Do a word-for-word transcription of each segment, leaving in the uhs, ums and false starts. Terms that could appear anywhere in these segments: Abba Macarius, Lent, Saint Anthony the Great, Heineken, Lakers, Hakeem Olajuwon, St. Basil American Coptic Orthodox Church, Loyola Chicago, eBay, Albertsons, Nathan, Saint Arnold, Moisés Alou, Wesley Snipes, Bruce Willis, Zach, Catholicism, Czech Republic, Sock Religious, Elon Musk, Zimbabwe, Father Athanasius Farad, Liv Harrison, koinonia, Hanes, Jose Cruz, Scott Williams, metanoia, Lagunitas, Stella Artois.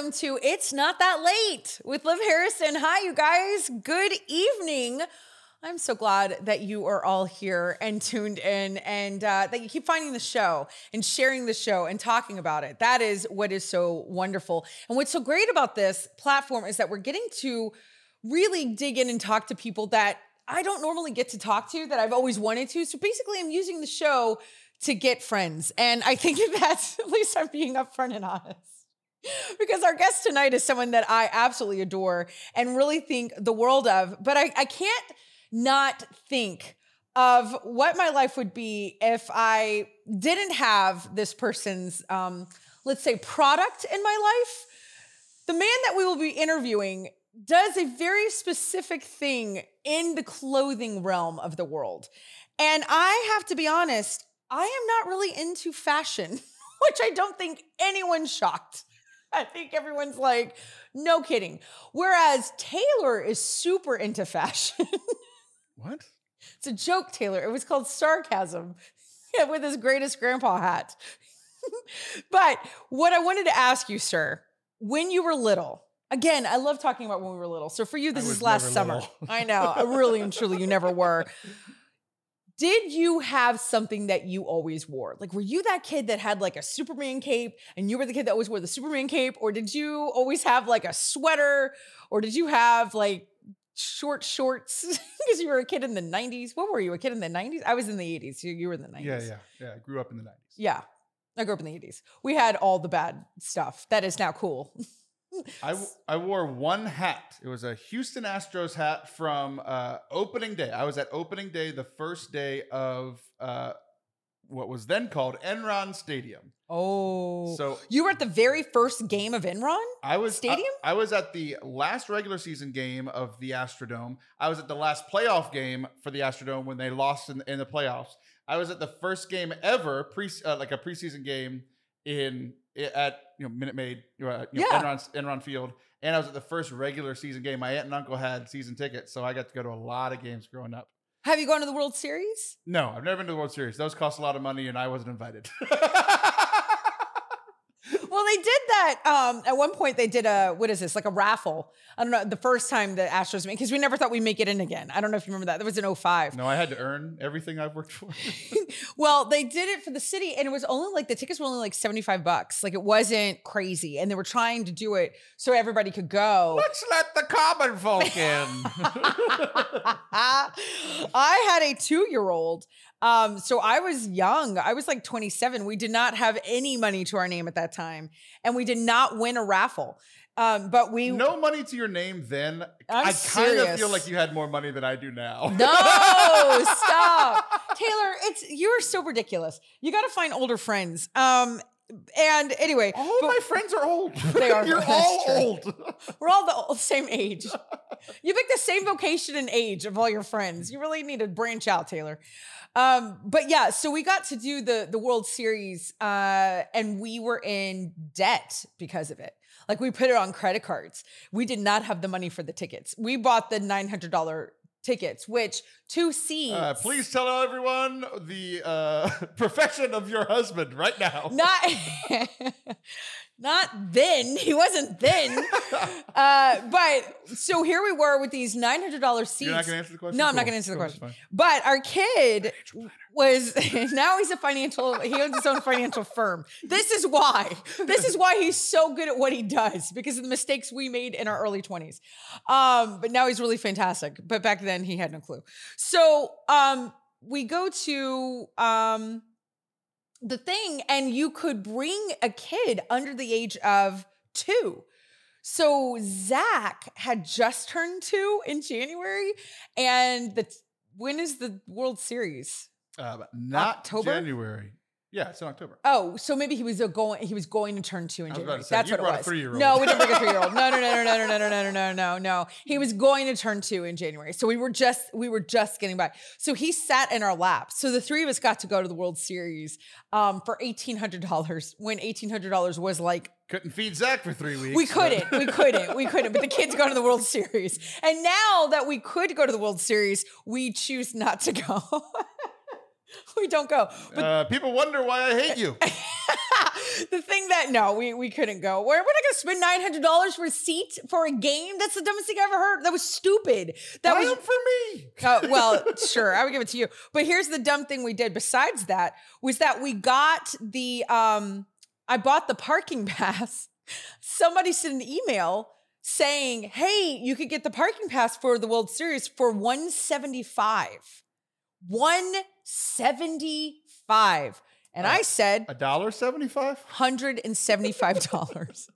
Welcome to It's Not That Late with Liv Harrison. Hi, you guys. Good evening. I'm so glad that you are all here and tuned in and uh, that you keep finding the show and sharing the show and talking about it. That is what is so wonderful. And what's so great about this platform is that we're getting to really dig in and talk to people that I don't normally get to talk to, that I've always wanted to. So basically, I'm using the show to get friends. And I think that's, at least I'm being upfront and honest. Because our guest tonight is someone that I absolutely adore and really think the world of. But I, I can't not think of what my life would be if I didn't have this person's, um, let's say, product in my life. The man that we will be interviewing does a very specific thing in the clothing realm of the world. And I have to be honest, I am not really into fashion, which I don't think anyone's shocked. I think everyone's like, no kidding. Whereas Taylor is super into fashion. What? It's a joke, Taylor. It was called sarcasm yeah, with his greatest grandpa hat. But what I wanted to ask you, sir, when you were little, again, I love talking about when we were little. So for you, this is last summer. I know. I really and truly, you never were. Did you have something that you always wore? Like, were you that kid that had like a Superman cape and you were the kid that always wore the Superman cape? Or did you always have like a sweater? Or did you have like short shorts because you were a kid in the nineties? What were you, a kid in the nineties? I was in the eighties. So you were in the nineties. Yeah, yeah, yeah. I grew up in the nineties. Yeah, I grew up in the eighties. We had all the bad stuff that is now cool. I, w- I wore one hat. It was a Houston Astros hat from uh, opening day. I was at opening day, the first day of uh, what was then called Enron Stadium. Oh, so you were at the very first game of Enron I was, Stadium? I, I was at the last regular season game of the Astrodome. I was at the last playoff game for the Astrodome when they lost in, in the playoffs. I was at the first game ever, pre uh, like a preseason game in at you know Minute Maid, uh, you know, yeah. Enron, Enron Field, and I was at the first regular season game. My aunt and uncle had season tickets, so I got to go to a lot of games growing up. Have you gone to the World Series? No, I've never been to the World Series. Those cost a lot of money, and I wasn't invited. Well, they did that. Um, at one point, they did a, what is this, like a raffle. I don't know, the first time the Astros made, because we never thought we'd make it in again. I don't know if you remember that. That was in oh five. No, I had to earn everything I've worked for. Well, they did it for the city, and it was only like, the tickets were only like seventy-five bucks. Like, it wasn't crazy, and they were trying to do it so everybody could go. Let's let the common folk in. I had a two-year-old. Um, so I was young. I was like twenty-seven. We did not have any money to our name at that time. And we did not win a raffle. Um, but we... No money to your name then? I'm I kind of feel like you had more money than I do now. No, stop. Taylor, it's you're so ridiculous. You got to find older friends. Um, and anyway... All but, my friends are old. They are. You're all true. Old. We're all the old, same age. You picked the same vocation and age of all your friends. You really need to branch out, Taylor. Um, but yeah, so we got to do the, the World Series, uh, and we were in debt because of it. Like, we put it on credit cards. We did not have the money for the tickets. We bought the nine hundred dollars tickets, which two seats. Uh, please tell everyone the, uh, profession of your husband right now. Not, not then. He wasn't then. uh, but so here we were with these nine hundred dollars seats. You're not going to answer the question? No, I'm cool. not going to answer the cool. question. But our kid was, now he's a financial, he owns his own financial firm. This is why. This is why he's so good at what he does, because of the mistakes we made in our early twenties. Um, but now he's really fantastic. But back then he had no clue. So um, we go to... Um, the thing, and you could bring a kid under the age of two. So Zach had just turned two in January, and the when is the World Series? Uh, not October? January. Yeah, it's in October. Oh, so maybe he was a going he was going to turn two in January. I was about to say, that's what it was. You brought a three-year-old. No, we didn't bring a three-year-old. No, no, no, no, no, no, no, no, no, no, no. He was going to turn two in January. So we were just we were just getting by. So he sat in our lap. So the three of us got to go to the World Series um, for eighteen hundred dollars when eighteen hundred dollars was like. Couldn't feed Zach for three weeks. We couldn't. But. we couldn't. We couldn't. But the kids go to the World Series, and now that we could go to the World Series, we choose not to go. We don't go. But uh, people wonder why I hate you. The thing that, no, we, we couldn't go. We're, we're not going to spend nine hundred dollars for a seat for a game. That's the dumbest thing I ever heard. That was stupid. That Buy was for me. Uh, well, sure. I would give it to you. But here's the dumb thing we did besides that was that we got the, um, I bought the parking pass. Somebody sent an email saying, hey, you could get the parking pass for the World Series for one seventy-five. one seventy-five. And uh, I said, one dollar and seventy-five cents? one hundred seventy-five dollars.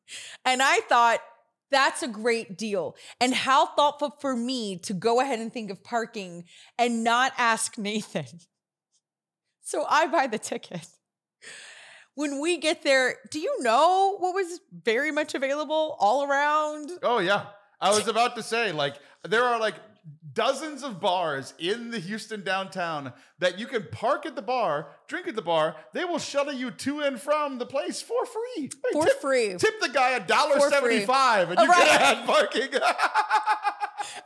And I thought, that's a great deal. And how thoughtful for me to go ahead and think of parking and not ask Nathan. So I buy the ticket. When we get there, do you know what was very much available all around? Oh, yeah. I was about to say, like, there are like dozens of bars in the Houston downtown that you can park at the bar, drink at the bar. They will shuttle you to and from the place for free. Like, for tip, free. Tip the guy one dollar and seventy-five cents and you right. can have parking.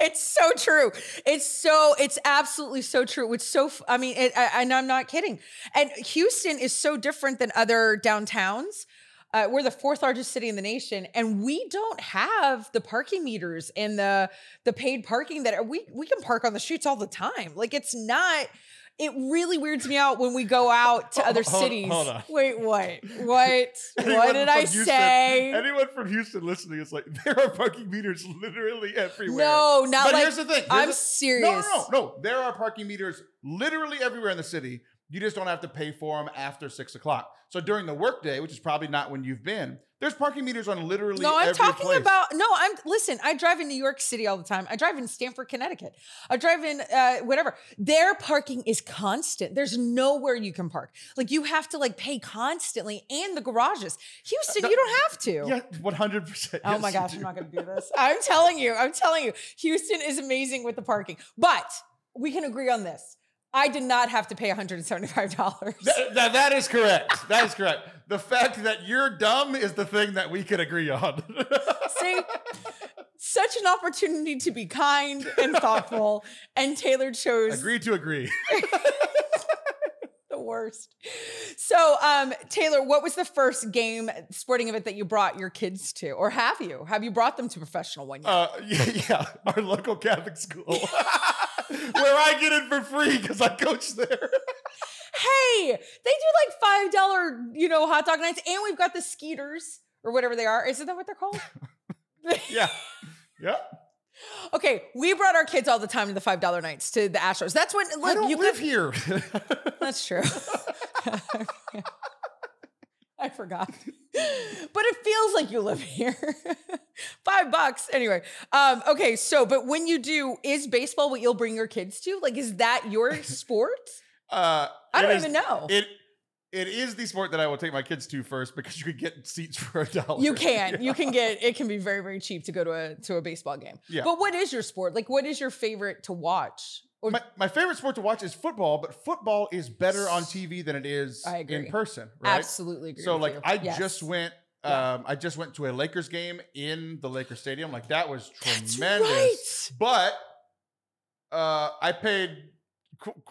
It's so true. It's so, it's absolutely so true. It's so, I mean, it, I, and I'm not kidding. And Houston is so different than other downtowns. Uh, we're the fourth largest city in the nation, and we don't have the parking meters and the the paid parking that we we can park on the streets all the time. Like, it's not. It really weirds me out when we go out to other hold, cities. Hold on. Wait, what? What? What did I Houston, say? Anyone from Houston listening is like, there are parking meters literally everywhere. No, not but like. But here's the thing. Here's I'm the, serious. No, no, no, no. There are parking meters literally everywhere in the city. You just don't have to pay for them after six o'clock. So during the workday, which is probably not when you've been, there's parking meters on literally every place. No, I'm talking place. about, no, I'm, listen, I drive in New York City all the time. I drive in Stamford, Connecticut. I drive in uh, whatever. Their parking is constant. There's nowhere you can park. Like, you have to like pay constantly, and the garages. Houston, uh, no, you don't have to. Yeah, one hundred percent. Yes, oh my gosh, I'm not going to do this. I'm telling you, I'm telling you, Houston is amazing with the parking. But we can agree on this. I did not have to pay one hundred seventy-five dollars. That, that, that is correct. That is correct. The fact that you're dumb is the thing that we can agree on. See, such an opportunity to be kind and thoughtful, and Taylor chose... Agree to agree. The worst. So, um, Taylor, what was the first game, sporting event that you brought your kids to? Or have you? Have you brought them to professional one yet? Uh, yeah, yeah, our local Catholic school. Where I get in for free because I coach there. Hey, they do like five dollars, you know, hot dog nights. And we've got the Skeeters or whatever they are. Isn't that what they're called? Yeah. Yeah. Okay. We brought our kids all the time to the five dollars nights, to the Astros. That's when, look, I don't you live could, here. That's true. I forgot. But it feels like you live here. Five bucks. Anyway. Um, okay. So, but when you do, is baseball what you'll bring your kids to? Like, is that your sport? Uh, I don't is, even know. It It is the sport that I will take my kids to first, because you could get seats for a dollar. You can. Yeah. You can get, it can be very, very cheap to go to a, to a baseball game. Yeah. But what is your sport? Like, what is your favorite to watch? Or, my, my favorite sport to watch is football, but football is better on T V than it is in person, right? Absolutely agree. So, like, you. I yes. just went, um, yeah. I just went to a Lakers game in the Lakers stadium. Like, that was tremendous. That's right. But uh, I paid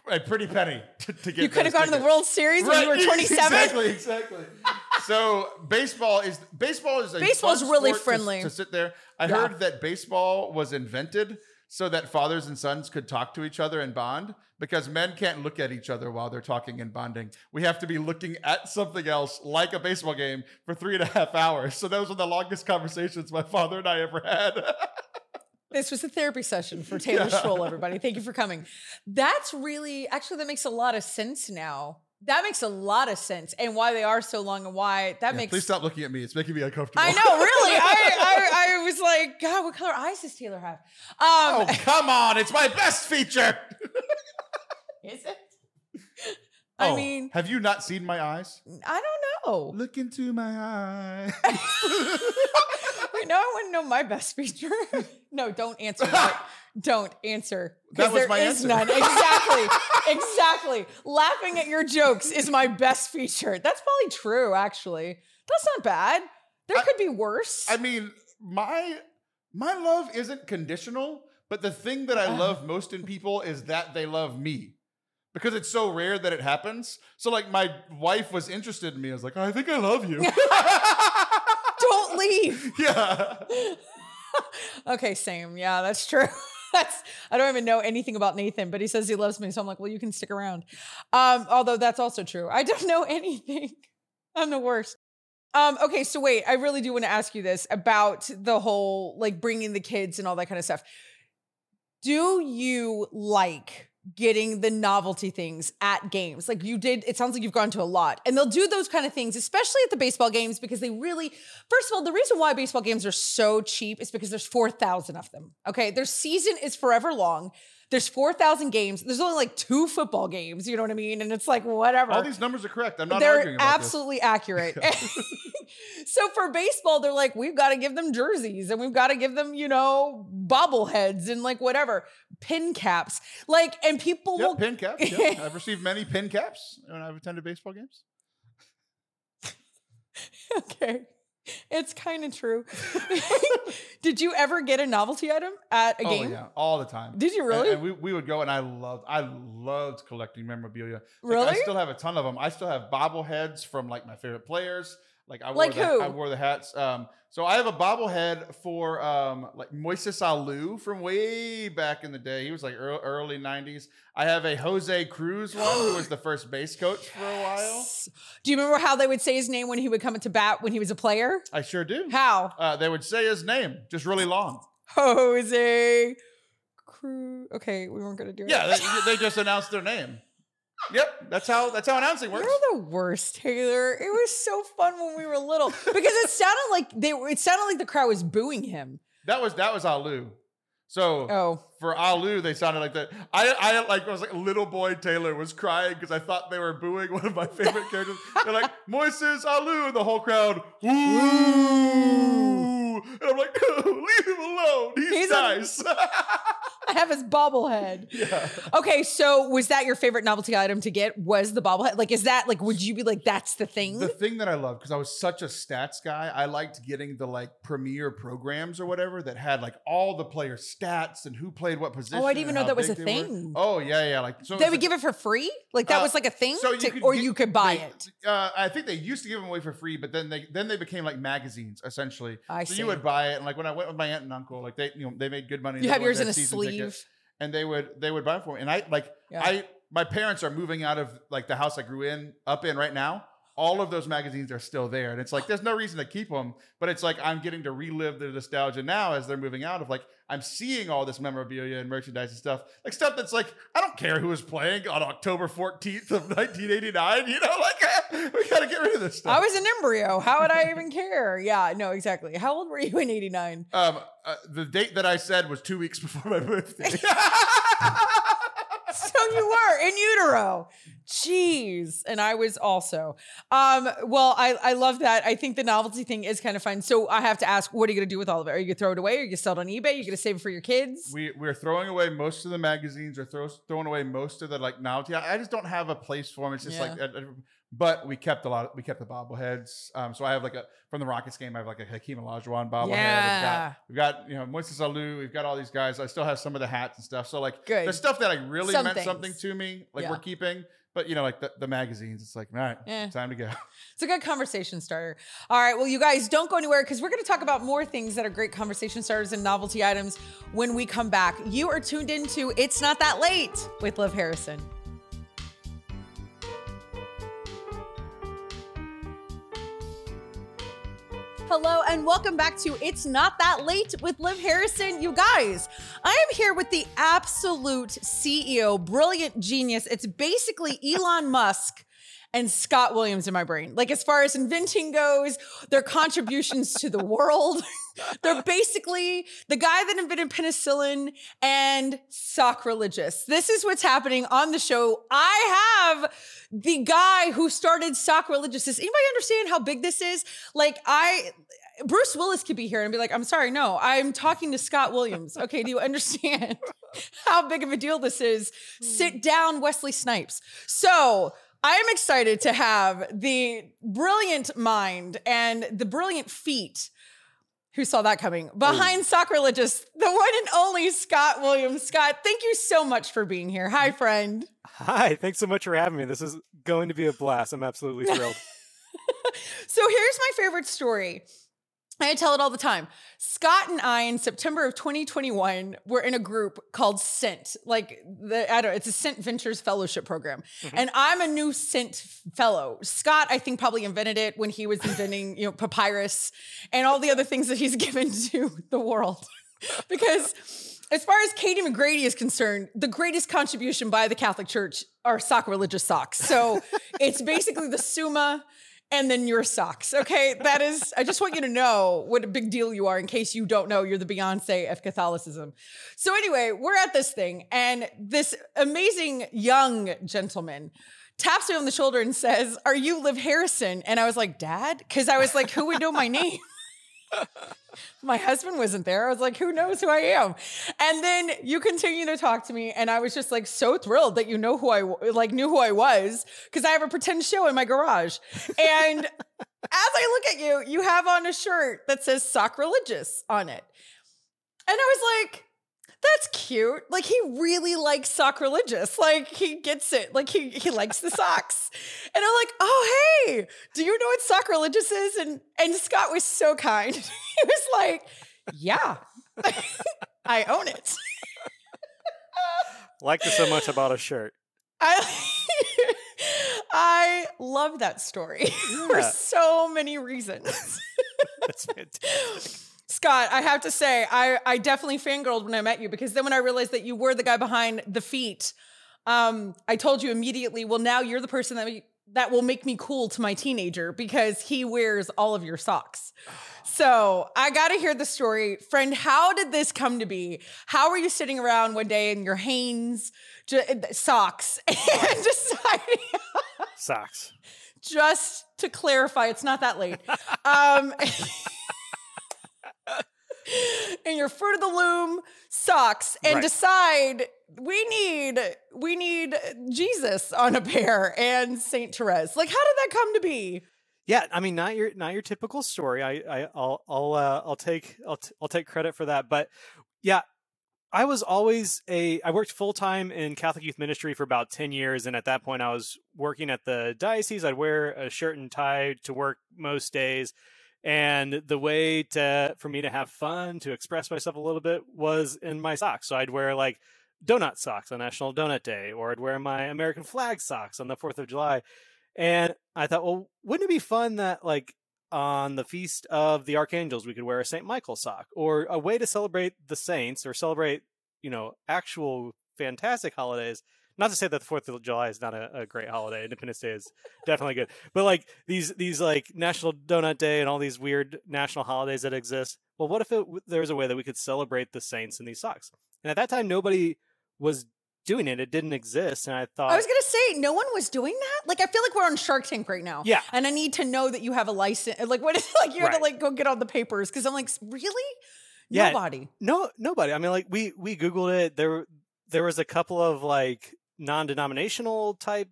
a pretty penny to, to get. You could have gone tickets. to the World Series right. when you were twenty-seven. Exactly, exactly. So baseball is baseball is a baseball is really friendly to, to sit there. I yeah. heard that baseball was invented so that fathers and sons could talk to each other and bond, because men can't look at each other while they're talking and bonding. We have to be looking at something else, like a baseball game, for three and a half hours. So those were the longest conversations my father and I ever had. This was a therapy session for Taylor yeah. Schroll, everybody. Thank you for coming. That's really, actually, that makes a lot of sense now. That makes a lot of sense, and why they are so long, and why that yeah, makes. Please stop looking at me; it's making me uncomfortable. I know, really. I, I I was like, God, what color eyes does Taylor have? Um, oh, come on! It's my best feature. Is it? I oh, mean, have you not seen my eyes? I don't know. Look into my eyes. No, I wouldn't know my best feature. No, don't answer that. Don't answer. That was there my is answer. None. Exactly. Exactly. Laughing at your jokes is my best feature. That's probably true, actually. That's not bad. There I, could be worse. I mean, my my love isn't conditional, but the thing that I love most in people is that they love me. because it's so rare that it happens. So like my wife was interested in me. I was like, I think I love you. Don't leave. Yeah. Okay, same. Yeah, that's true. That's, I don't even know anything about Nathan, but he says he loves me. So I'm like, well, you can stick around. Um, although that's also true. I don't know anything. I'm the worst. Um, okay, so wait, I really do want to ask you this about the whole, like, bringing the kids and all that kind of stuff. Do you like getting the novelty things at games? Like you did, it sounds like you've gone to a lot. And they'll do those kind of things, especially at the baseball games, because they really, first of all, the reason why baseball games are so cheap is because there's four thousand of them, okay? Their season is forever long. There's four thousand games. There's only like two football games, you know what I mean? And it's like, whatever. All these numbers are correct. I'm not they're arguing about absolutely this. Accurate. So for baseball, they're like, we've got to give them jerseys and we've got to give them, you know, bobbleheads and like whatever, pin caps. Like, and people yep, will- pin caps, yeah. I've received many pin caps when I've attended baseball games. Okay. It's kind of true. Did you ever get a novelty item at a oh, game? Oh yeah, all the time. Did you really? And, and we, we would go and I loved, I loved collecting memorabilia. Really? Like, I still have a ton of them. I still have bobbleheads from like my favorite players. Like I wore, like the, who? I wore the hats. Um, so I have a bobblehead for um, like Moisés Alou from way back in the day. He was like early, early nineties. I have a Jose Cruz one who was the first base coach yes. for a while. Do you remember how they would say his name when he would come into bat when he was a player? I sure do. How? Uh, they would say his name, just really long. Jose Cruz. Okay, we weren't going to do it. Yeah, they, they just announced their name. Yep, that's how that's how announcing works. You're the worst, Taylor. It was so fun when we were little because it sounded like they were, it sounded like the crowd was booing him. That was that was Alou. So oh. for Alou, they sounded like that. I I like I was like little boy Taylor was crying because I thought they were booing one of my favorite characters. They're like Moisés Alou, the whole crowd. Ooh, and I'm like, oh, leave him alone. He's, He's nice. A- I have his bobblehead. Yeah. Okay, so was that your favorite novelty item to get? Was the bobblehead? Like, is that like, would you be like, that's the thing? The thing that I loved, because I was such a stats guy, I liked getting the like premier programs or whatever that had like all the player stats and who played what position. Oh, I didn't even know that was a thing. Were. Oh, yeah, yeah. Like, so they would like, give it for free? Like that uh, was like a thing? So you to, could or get, you could buy they, it? Uh, I think they used to give them away for free, but then they then they became like magazines, essentially. I so see. You would buy it. And like when I went with my aunt and uncle, like they, you know, they made good money. You have yours in a sleeve. And they would they would buy it for me. And I like yeah. I my parents are moving out of like the house I grew in up in right now. All of those magazines are still there. And it's like there's no reason to keep them, but it's like I'm getting to relive the nostalgia now as they're moving out of like I'm seeing all this memorabilia and merchandise and stuff. Like stuff that's like, I don't care who was playing on October fourteenth of nineteen eighty-nine, you know, like we gotta get rid of this stuff. I was an embryo. How would I even care? Yeah, no, exactly. How old were you in eighty-nine? Um, uh, the date that I said was two weeks before my birthday. So you were in utero. Jeez. And I was also. Um, well, I, I love that. I think the novelty thing is kind of fun. So I have to ask, what are you going to do with all of it? Are you going to throw it away? Are you going to sell it on eBay? Are you going to save it for your kids? We, we're throwing away most of the magazines or throw, throwing away most of the like novelty. I, I just don't have a place for them. It's just yeah. like... I, I, But we kept a lot. Of, we kept the bobbleheads. Um, so I have like a from the Rockets game. I have like a Hakeem Olajuwon bobblehead. Yeah. We've got, we've got you know Moisés Alou. We've got all these guys. I still have some of the hats and stuff. So like Good. The stuff that like really some meant things. something to me. Like yeah. we're keeping. But, you know, like the, the magazines, it's like, all right, eh. time to go. It's a good conversation starter. All right. Well, you guys don't go anywhere because we're going to talk about more things that are great conversation starters and novelty items when we come back. You are tuned into It's Not That Late with Liv Harrison. Hello and welcome back to It's Not That Late with Liv Harrison. You guys, I am here with the absolute C E O, brilliant genius. It's basically Elon Musk and Scott Williams in my brain. Like as far as inventing goes, their contributions to the world. They're basically the guy that invented penicillin and Sock Religious. This is what's happening on the show. I have the guy who started Sock Religious. Does anybody understand how big this is? Like I, Bruce Willis could be here and be like, I'm sorry, no, I'm talking to Scott Williams. Okay, do you understand how big of a deal this is? Mm. Sit down, Wesley Snipes. So... I am excited to have the brilliant mind and the brilliant feet Who saw that coming? Behind oh. Sock Religious, the one and only Scott Williams. Scott, thank you so much for being here. Hi, friend. Hi. Thanks so much for having me. This is going to be a blast. I'm absolutely thrilled. So here's my favorite story. I tell it all the time. Scott and I, in September of twenty twenty-one, were in a group called Scent. Like, the, I don't know, it's a Scent Ventures Fellowship Program. Mm-hmm. And I'm a new Scent fellow. Scott, I think, probably invented it when he was inventing, you know, papyrus and all the other things that he's given to the world. Because as far as Katie McGrady is concerned, the greatest contribution by the Catholic Church are Sock Religious socks. So it's basically the Summa and then your socks, okay? That is, I just want you to know what a big deal you are in case you don't know you're the Beyonce of Catholicism. So anyway, we're at this thing, and this amazing young gentleman taps me on the shoulder and says, "Are you Liv Harrison?" And I was like, "Dad?" Because I was like, who would know my name? My husband wasn't there. I was like, who knows who I am? And then you continue to talk to me. And I was just like, so thrilled that, you know, who I like knew who I was, because I have a pretend show in my garage. And as I look at you, you have on a shirt that says Sock Religious on it. And I was like, that's cute. Like, he really likes Sock Religious. Like, he gets it. Like, he he likes the socks. And I'm like, oh, hey, do you know what Sock Religious is? And and Scott was so kind. He was like, yeah, I own it. Liked it so much about a shirt. I I love that story yeah. for so many reasons. That's fantastic. Scott, I have to say, I, I definitely fangirled when I met you, because then when I realized that you were the guy behind the feet, um, I told you immediately, well, now you're the person that we, that will make me cool to my teenager, because he wears all of your socks. So I got to hear the story. Friend, how did this come to be? How were you sitting around one day in your Hanes j- socks and deciding? Socks. Just to clarify, it's not that late. Um in your Fruit of the Loom socks and right. decide we need we need Jesus on a pair and Saint Therese. Like, how did that come to be? Yeah, I mean, not your not your typical story. I, I I'll I'll uh, I'll take I'll t- I'll take credit for that. But yeah, I was always a I worked full time in Catholic youth ministry for about ten years, and at that point, I was working at the diocese. I'd wear a shirt and tie to work most days. And the way to for me to have fun, to express myself a little bit, was in my socks. So I'd wear like donut socks on National Donut Day, or I'd wear my American flag socks on the fourth of July. And I thought, well, wouldn't it be fun that like on the Feast of the Archangels, we could wear a Saint Michael sock, or a way to celebrate the saints or celebrate, you know, actual fantastic holidays. Not to say that the fourth of July is not a, a great holiday. Independence Day is definitely good. But like these these like National Donut Day and all these weird national holidays that exist. Well, what if it, there's a way that we could celebrate the saints in these socks? And at that time, nobody was doing it. It didn't exist. And I thought... I was going to say, no one was doing that? Like, I feel like we're on Shark Tank right now. Yeah. And I need to know that you have a license. Like, what is like you have right. to like go get all the papers? Because I'm like, really? Yeah, nobody. No, nobody. I mean, like we we Googled it. There, there was a couple of like... non-denominational type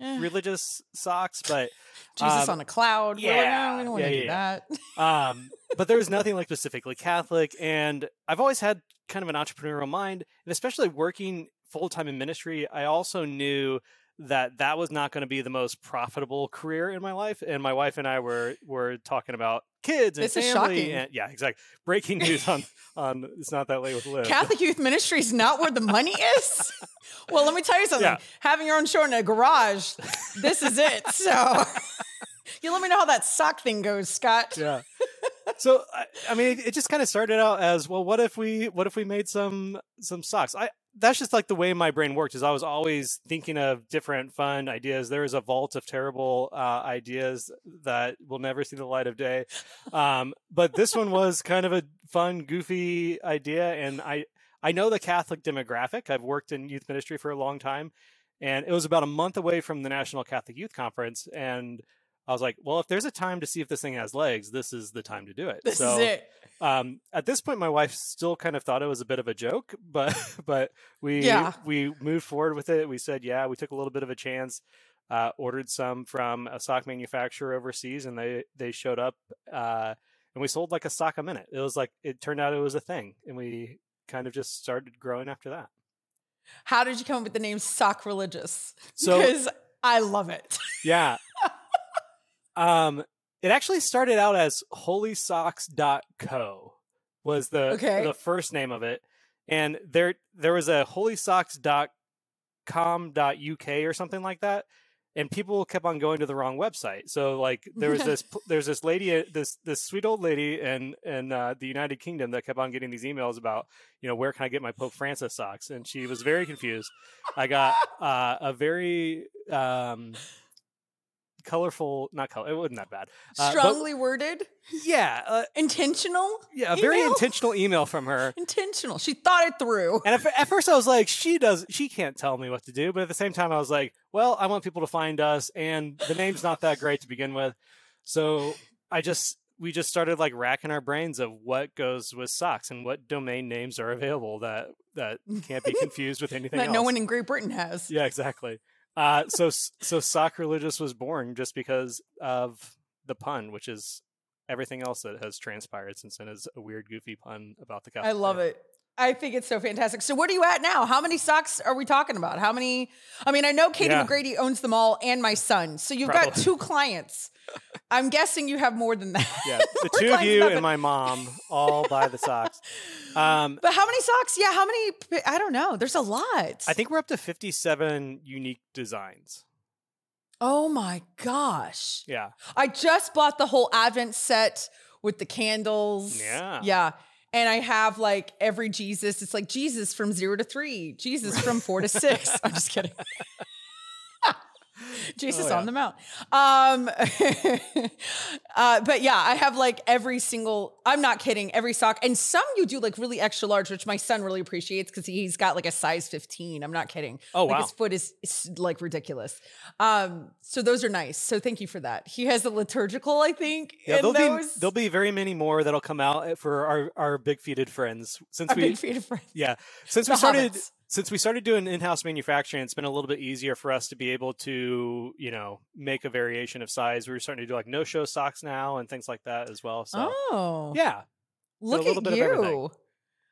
eh. religious socks, but Jesus um, on a cloud. Yeah, like, no, we don't want to yeah, do yeah. that. Um, but there was nothing like specifically Catholic, and I've always had kind of an entrepreneurial mind, and especially working full time in ministry, I also knew that that was not going to be the most profitable career in my life. And my wife and I were were talking about kids and this family. Is shocking. And, yeah, exactly. Breaking news on on It's Not That Late with Liv. Catholic youth ministry is not where the money is. Well, let me tell you something. Yeah. Having your own show in a garage, this is it. So you let me know how that sock thing goes, Scott. Yeah. So I, I mean, it, it just kind of started out as, well, what if we what if we made some some socks? I that's just like the way my brain worked, is I was always thinking of different fun ideas. There is a vault of terrible uh, ideas that will never see the light of day. Um, but this one was kind of a fun, goofy idea. And I, I know the Catholic demographic. I've worked in youth ministry for a long time, and it was about a month away from the National Catholic Youth Conference. And I was like, well, if there's a time to see if this thing has legs, this is the time to do it. This so, is it. Um, at this point, my wife still kind of thought it was a bit of a joke, but but we yeah. we moved forward with it. We said, yeah, we took a little bit of a chance, uh, ordered some from a sock manufacturer overseas, and they, they showed up uh, and we sold like a sock a minute. It was like, it turned out it was a thing, and we kind of just started growing after that. How did you come up with the name Sock Religious? So, because I love it. Yeah. um, it actually started out as holy socks dot co was the okay. the first name of it. And there there was a holy socks dot com dot U K or something like that. And people kept on going to the wrong website. So like there was this, there's this lady, this, this sweet old lady in, in uh, the United Kingdom that kept on getting these emails about, you know, where can I get my Pope Francis socks? And she was very confused. I got uh, a very um, colorful, not color. It wasn't that bad. Uh, Strongly but, worded. Yeah. Uh, intentional. Yeah. A email? Very intentional email from her. Intentional. She thought it through. And at, at first I was like, she does, she can't tell me what to do. But at the same time I was like, well, I want people to find us, and the name's not that great to begin with. So I just, we just started like racking our brains of what goes with socks and what domain names are available that, that can't be confused with anything that else. No one in Great Britain has. Yeah, exactly. Uh, so, so Sock Religious was born just because of the pun, which is everything else that has transpired since then is a weird, goofy pun about the Catholic. I love it. I think it's so fantastic. So what are you at now? How many socks are we talking about? How many? I mean, I know Katie yeah. McGrady owns them all and my son. So you've Probably. got two clients. I'm guessing you have more than that. Yeah, the two of you and my mom all buy the socks. Um, but how many socks? Yeah, how many? I don't know. There's a lot. I think we're up to fifty-seven unique designs. Oh my gosh. Yeah. I just bought the whole Advent set with the candles. Yeah. Yeah. And I have like every Jesus. It's like Jesus from zero to three, Jesus right. from four to six. I'm just kidding. Jesus oh, yeah. on the mount. Um, uh, but yeah, I have like every single, I'm not kidding, every sock. And some you do like really extra large, which my son really appreciates because he's got like a size fifteen. I'm not kidding. Oh, like, wow. His foot is, is like ridiculous. Um, so those are nice. So thank you for that. He has a liturgical, I think. Yeah, in there'll, those. Be, there'll be very many more that'll come out for our, our big-feeted friends. Since our we, big-feeted friends. Yeah. Since the we started... Hobbits. Since we started doing in-house manufacturing, it's been a little bit easier for us to be able to, you know, make a variation of size. We were starting to do like no-show socks now and things like that as well. So, oh, yeah, look so at you.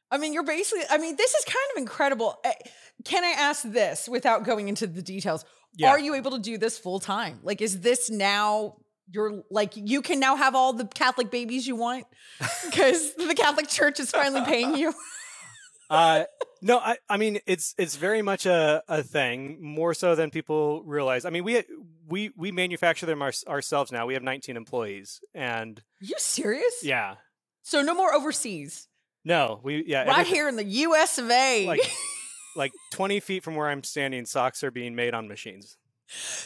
I mean, you're basically, I mean, this is kind of incredible. Can I ask this without going into the details? Yeah. Are you able to do this full time? Like, is this now you're like, you can now have all the Catholic babies you want because the Catholic Church is finally paying you? uh, no, I, I mean, it's, it's very much a, a thing more so than people realize. I mean, we, we, we manufacture them our, ourselves now. We have nineteen employees and. Are you serious? Yeah. So no more overseas. No, we, yeah. Right here in the U S of A. Like, like twenty feet from where I'm standing, socks are being made on machines.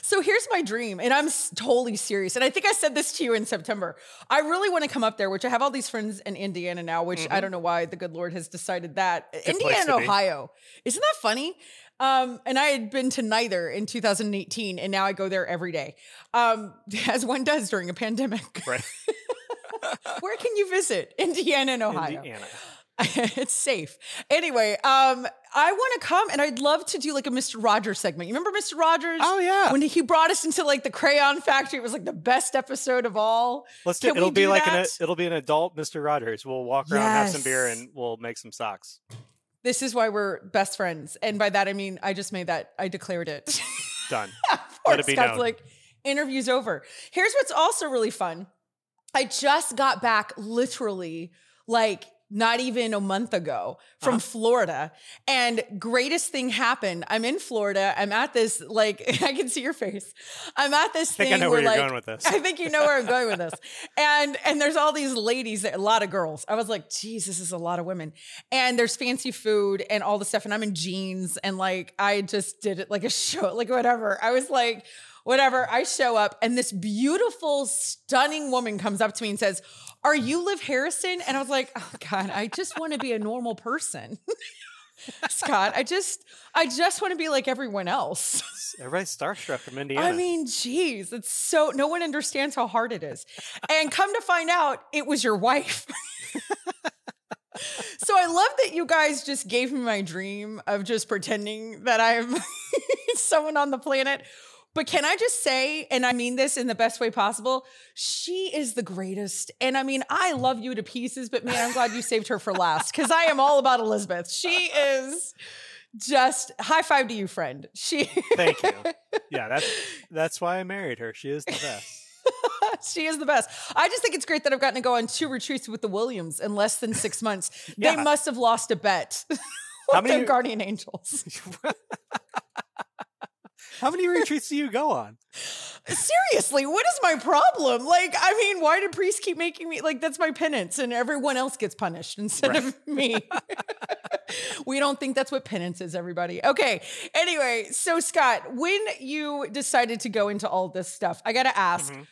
So here's my dream, and I'm totally serious. And I think I said this to you in September. I really want to come up there, which I have all these friends in Indiana now, which mm-hmm. I don't know why the good Lord has decided that. Good Indiana and Ohio. Isn't that funny? Um, and I had been to neither in two thousand eighteen, and now I go there every day, um, as one does during a pandemic. Right. Where can you visit? Indiana and Ohio. Indiana. It's safe. Anyway, um, I want to come, and I'd love to do like a Mister Rogers segment. You remember Mister Rogers? Oh, yeah. When he brought us into like the Crayon Factory, it was like the best episode of all. Let's do it. It'll be like an, it'll be an adult Mister Rogers. We'll walk around, yes. have some beer, and we'll make some socks. This is why we're best friends. And by that, I mean, I just made that. I declared it. Done. Let it be known. Like, interview's over. Here's what's also really fun. I just got back literally like... not even a month ago from uh-huh. Florida. And greatest thing happened. I'm in Florida. I'm at this, like, I can see your face. I'm at this thing. I think I know where you're like, going with this. I think you know where I'm going with this. And, and there's all these ladies, there, a lot of girls. I was like, geez, this is a lot of women. And there's fancy food and all the stuff. And I'm in jeans. And like, I just did it like a show, like whatever. I was like, whatever. I show up and this beautiful, stunning woman comes up to me and says, "Are you Liv Harrison?" And I was like, oh God, I just want to be a normal person. Scott, I just, I just want to be like everyone else. Everybody's starstruck from Indiana. I mean, geez, it's so, no one understands how hard it is. And come to find out, it was your wife. So I love that you guys just gave me my dream of just pretending that I'm someone on the planet. But can I just say, and I mean this in the best way possible, she is the greatest. And I mean, I love you to pieces, but man, I'm glad you saved her for last because I am all about Elizabeth. She is just high five to you, friend. She. Thank you. Yeah, that's that's why I married her. She is the best. She is the best. I just think it's great that I've gotten to go on two retreats with the Williams in less than six months. Yeah. They must have lost a bet. How many their guardian angels? How many retreats do you go on? Seriously, what is my problem? Like, I mean, why do priests keep making me, like, that's my penance and everyone else gets punished instead right. of me. We don't think that's what penance is, everybody. Okay. Anyway, so Scott, when you decided to go into all this stuff, I got to ask, mm-hmm.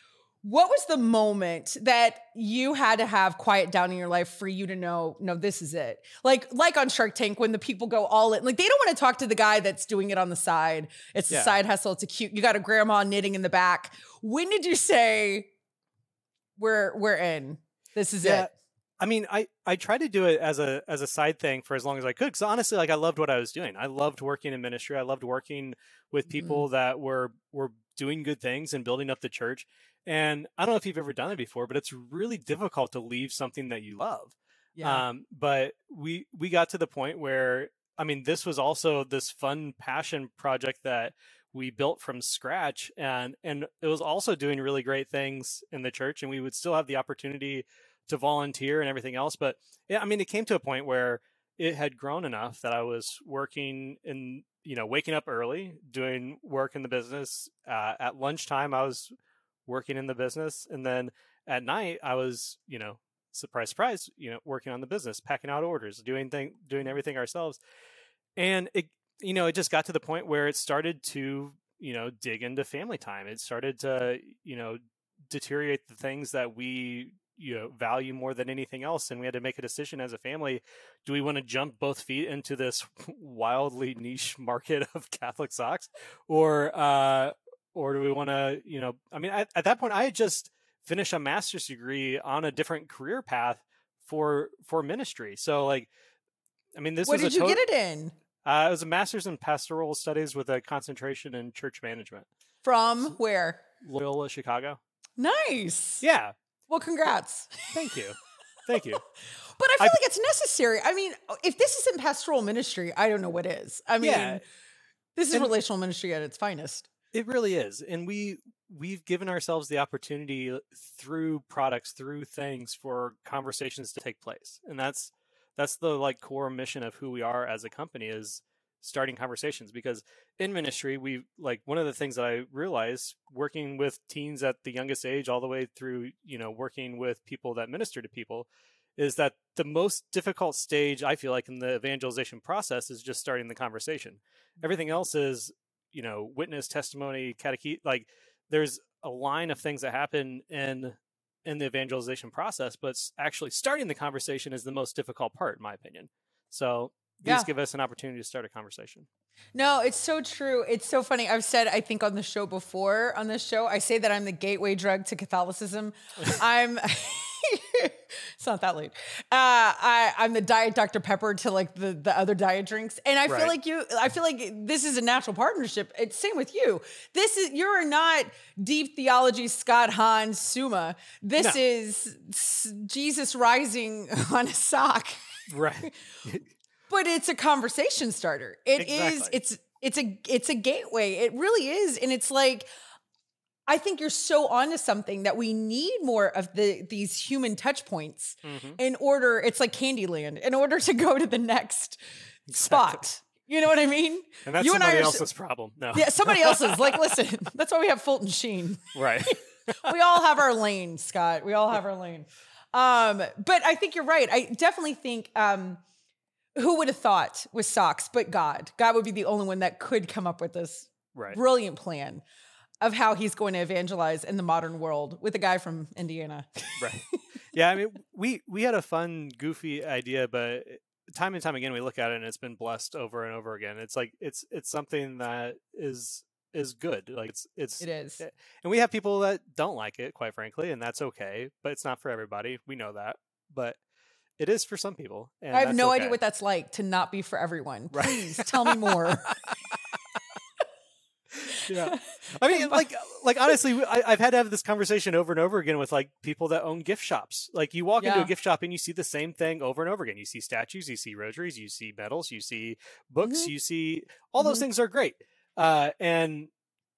what was the moment that you had to have quiet down in your life for you to know, no, this is it? Like, like on Shark Tank, when the people go all in, like they don't want to talk to the guy that's doing it on the side. It's yeah. a side hustle. It's a cute, you got a grandma knitting in the back. When did you say we're, we're in, this is yeah. it? I mean, I, I tried to do it as a, as a side thing for as long as I could. Because honestly, like I loved what I was doing. I loved working in ministry. I loved working with people mm-hmm. that were, were doing good things and building up the church. And I don't know if you've ever done it before, but it's really difficult to leave something that you love. Yeah. Um, but we we got to the point where, I mean, this was also this fun passion project that we built from scratch. And, and it was also doing really great things in the church. And we would still have the opportunity to volunteer and everything else. But yeah, I mean, it came to a point where it had grown enough that I was working in, you know, waking up early, doing work in the business. Uh, at lunchtime, I was working in the business. And then at night I was, you know, surprise, surprise, you know, working on the business, packing out orders, doing thing, doing everything ourselves. And it, you know, it just got to the point where it started to, you know, dig into family time. It started to, you know, deteriorate the things that we, you know, value more than anything else. And we had to make a decision as a family. Do we want to jump both feet into this wildly niche market of Catholic socks or, uh, or do we want to, you know, I mean, I, at that point, I had just finished a master's degree on a different career path for for ministry. So, like, I mean, this what was did a you to- get it in? Uh, it was a master's in pastoral studies with a concentration in church management. From where? Loyola Chicago. Nice. Yeah. Well, congrats. Thank you. Thank you. But I feel I, like it's necessary. I mean, if this isn't pastoral ministry, I don't know what is. I mean, yeah. this is and, relational ministry at its finest. It really is. And we, we've given ourselves the opportunity through products, through things for conversations to take place. And that's, that's the like core mission of who we are as a company is starting conversations, because in ministry, we like one of the things that I realized working with teens at the youngest age, all the way through, you know, working with people that minister to people is that the most difficult stage I feel like in the evangelization process is just starting the conversation. Everything else is, you know, witness, testimony, cateche, like there's a line of things that happen in in the evangelization process, but actually starting the conversation is the most difficult part, in my opinion. So these yeah. give us an opportunity to start a conversation. No, it's so true. It's so funny. I've said, I think on the show before, on this show, I say that I'm the gateway drug to Catholicism. I'm... It's not that late. Uh, I, I'm the diet Doctor Pepper to like the, the other diet drinks. And I right. feel like you, I feel like this is a natural partnership. It's same with you. This is, you're not deep theology, Scott Hahn, Summa. This no. is s- Jesus rising on a sock. Right. But it's a conversation starter. It exactly. is, it's, it's a, it's a gateway. It really is. And it's like, I think you're so onto something that we need more of the these human touch points mm-hmm. in order. It's like Candyland in order to go to the next exactly. spot. You know what I mean? And that's you somebody and I are, else's problem. No, yeah, somebody else's. Like, listen, that's why we have Fulton Sheen. Right. We all have our lane, Scott. We all have our lane. Um, but I think you're right. I definitely think. Um, who would have thought with socks? But God, God would be the only one that could come up with this right. brilliant plan of how he's going to evangelize in the modern world with a guy from Indiana. Right. Yeah, I mean, we we had a fun, goofy idea, but time and time again, we look at it and it's been blessed over and over again. It's like, it's it's something that is is good. Like it's it's It is. And we have people that don't like it, quite frankly, and that's okay, but it's not for everybody. We know that, but it is for some people. And I have no okay. idea what that's like to not be for everyone. Right. Please tell me more. Yeah. I mean, like, like honestly, I, I've had to have this conversation over and over again with like people that own gift shops. Like, you walk yeah. into a gift shop and you see the same thing over and over again. You see statues, you see rosaries, you see medals, you see books, mm-hmm. you see all mm-hmm. those things are great. Uh, and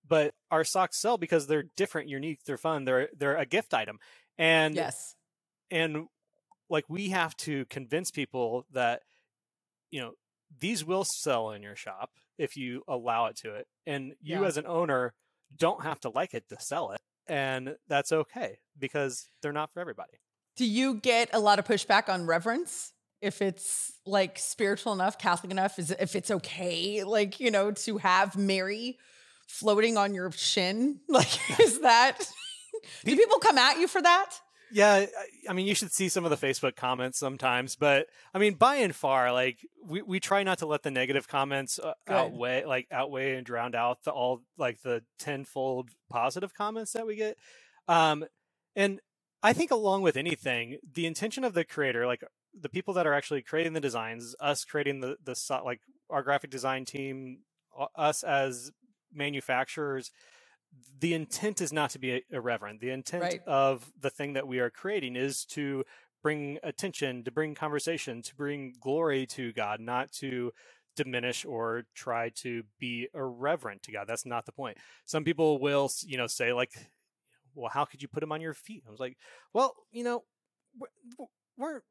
but our socks sell because they're different, unique, they're fun, they're they're a gift item, and yes, and like we have to convince people that, you know, these will sell in your shop if you allow it to it. And you yeah. as an owner don't have to like it to sell it. And that's okay because they're not for everybody. Do you get a lot of pushback on reverence? If it's like spiritual enough, Catholic enough, is if it's okay, like, you know, to have Mary floating on your shin? Like, is that, do people come at you for that? Yeah, I mean, you should see some of the Facebook comments sometimes, but I mean, by and far, like we, we try not to let the negative comments uh, outweigh, like outweigh and drown out the all like the tenfold positive comments that we get. Um, and I think along with anything, the intention of the creator, like the people that are actually creating the designs, us creating the, the like our graphic design team, us as manufacturers, the intent is not to be irreverent. The intent right. of the thing that we are creating is to bring attention, to bring conversation, to bring glory to God, not to diminish or try to be irreverent to God. That's not the point. Some people will, you know, say like, well, how could you put him on your feet? I was like, well, you know, we're, we're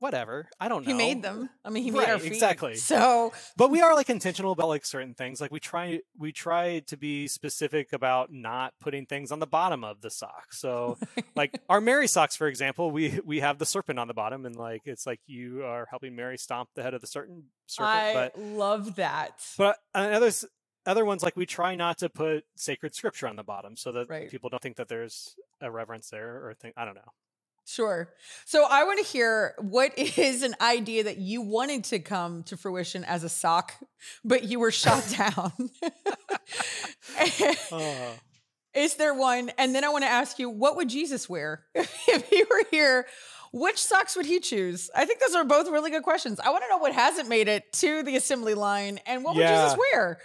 whatever. I don't know. He made them. I mean, he made right, our feet. Exactly. So, but we are like intentional about like certain things. Like we try, we try to be specific about not putting things on the bottom of the sock. So like our Mary socks, for example, we, we have the serpent on the bottom and like, it's like you are helping Mary stomp the head of the certain serpent. I but, love that. But another, other ones, like we try not to put sacred scripture on the bottom so that right. people don't think that there's a reverence there or thing. I don't know. Sure. So I want to hear, what is an idea that you wanted to come to fruition as a sock, but you were shot down? uh. Is there one? And then I want to ask you, what would Jesus wear if he were here? Which socks would he choose? I think those are both really good questions. I want to know what hasn't made it to the assembly line, and what yeah. would Jesus wear?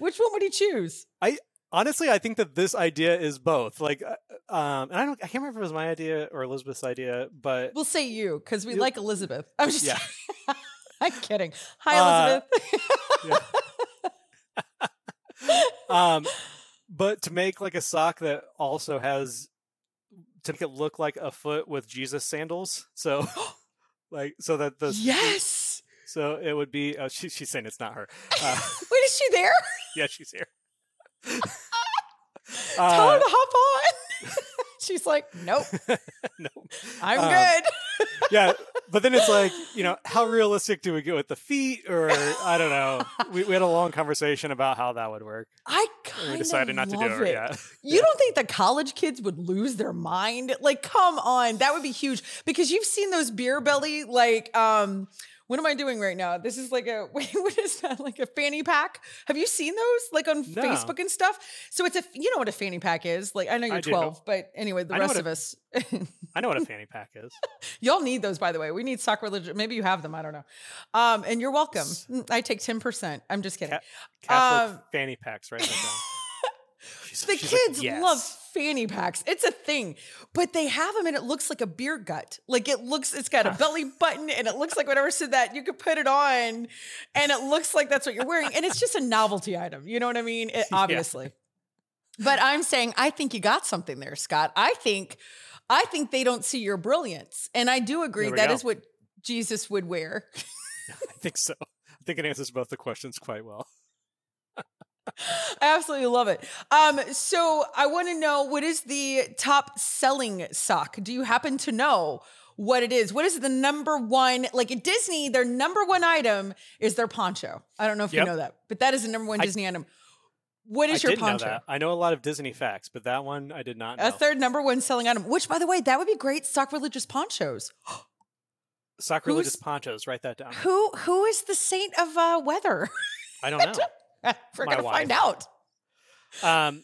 Which one would he choose? I Honestly, I think that this idea is both. Like, um, and I don't, I can't remember if it was my idea or Elizabeth's idea, but we'll say you because we you, like Elizabeth. I'm just, yeah. I'm kidding. Hi, Elizabeth. Uh, um, but to make like a sock that also has, to make it look like a foot with Jesus sandals, so like so that the yes, so it would be. Oh, she, she's saying it's not her. Uh, Wait, is she there? Yeah, she's here. uh, Tell her to hop on. She's like, nope. No, I'm um, good. Yeah, but then it's like, you know, how realistic do we get with the feet? Or I don't know. We, we had a long conversation about how that would work. I kind of decided not to do it. it. Yeah. You yeah. don't think the college kids would lose their mind? Like, come on, that would be huge, because you've seen those beer belly, like, um. What am I doing right now? This is like a, what is that? Like a fanny pack? Have you seen those? Like on no. Facebook and stuff? So it's a, you know what a fanny pack is. Like, I know you're I twelve, do. But anyway, the I rest of a, us. I know what a fanny pack is. Y'all need those, by the way. We need Sock Religious. Maybe you have them. I don't know. Um, and you're welcome. I take ten percent. I'm just kidding. Ca- Catholic um, fanny packs, right? She's, the she's kids like, yes. love fanny packs. It's a thing, but they have them and it looks like a beer gut. Like it looks, it's got a belly button and it looks like whatever, so that you could put it on and it looks like that's what you're wearing. And it's just a novelty item. You know what I mean? It, obviously. Yeah. But I'm saying, I think you got something there, Scott. I think, I think they don't see your brilliance. And I do agree. That go. Is what Jesus would wear. I think so. I think it answers both the questions quite well. I absolutely love it. Um, so I want to know, what is the top selling sock? Do you happen to know what it is? What is the number one? Like at Disney, their number one item is their poncho. I don't know if yep. you know that, but that is the number one I, Disney item. What is I your did poncho? Know that. I know a lot of Disney facts, but that one I did not know. That's their number one selling item, which by the way, that would be great. Sock Religious ponchos. Sock Religious Who's, ponchos. Write that down. Who Who is the saint of uh, weather? I don't know. We're going to find out. Um,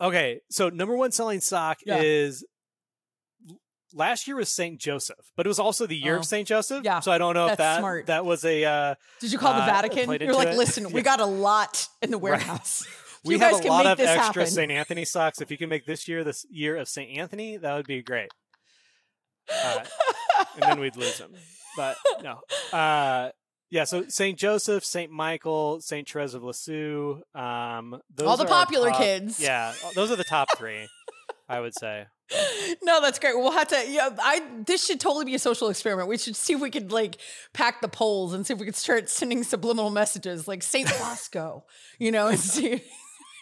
okay, so number one selling sock yeah. is, last year was Saint Joseph, but it was also the year oh. of Saint Joseph. Yeah, so I don't know That's if that smart. That was a... Uh, Did you call uh, the Vatican? You're like, it? Listen, yeah. we got a lot in the warehouse. We you have guys a can lot of extra Saint Anthony socks. If you can make this year this year of Saint Anthony, that would be great. Uh, and then we'd lose them. But no. Uh, yeah, so Saint Joseph, Saint Michael, Saint Therese of Lisieux. Um, those All the popular top, kids. Yeah, those are the top three, I would say. No, that's great. We'll have to, yeah, I, this should totally be a social experiment. We should see if we could like pack the polls and see if we could start sending subliminal messages like Saint Bosco, you know, and see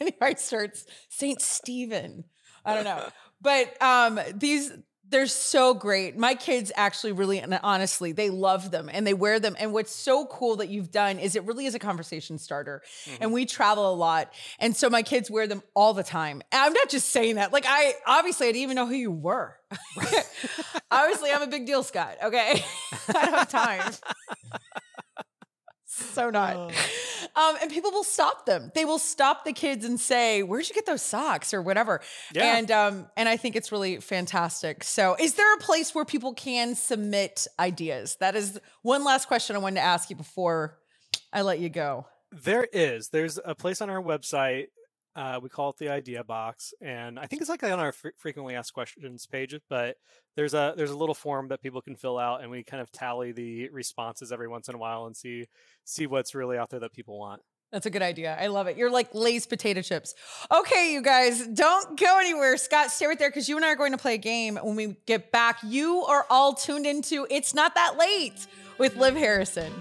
anybody starts Saint Stephen. I don't know. But um, these, they're so great. My kids actually really, and honestly, they love them and they wear them. And what's so cool that you've done is it really is a conversation starter. Mm-hmm. And we travel a lot. And so my kids wear them all the time. And I'm not just saying that. Like, I obviously, I didn't even know who you were. Obviously, I'm a big deal, Scott. Okay. I don't have time. So not. Oh. Um, and people will stop them. They will stop the kids and say, where'd you get those socks or whatever? Yeah. And um, and I think it's really fantastic. So is there a place where people can submit ideas? That is one last question I wanted to ask you before I let you go. There is. There's a place on our website. Uh, we call it the Idea Box. And I think it's like on our fr- frequently asked questions page, but there's a there's a little form that people can fill out, and we kind of tally the responses every once in a while and see see what's really out there that people want. That's a good idea. I love it. You're like Lay's potato chips. Okay, you guys, don't go anywhere. Scott, stay right there because you and I are going to play a game when we get back. You are all tuned into It's Not That Late with Liv Harrison.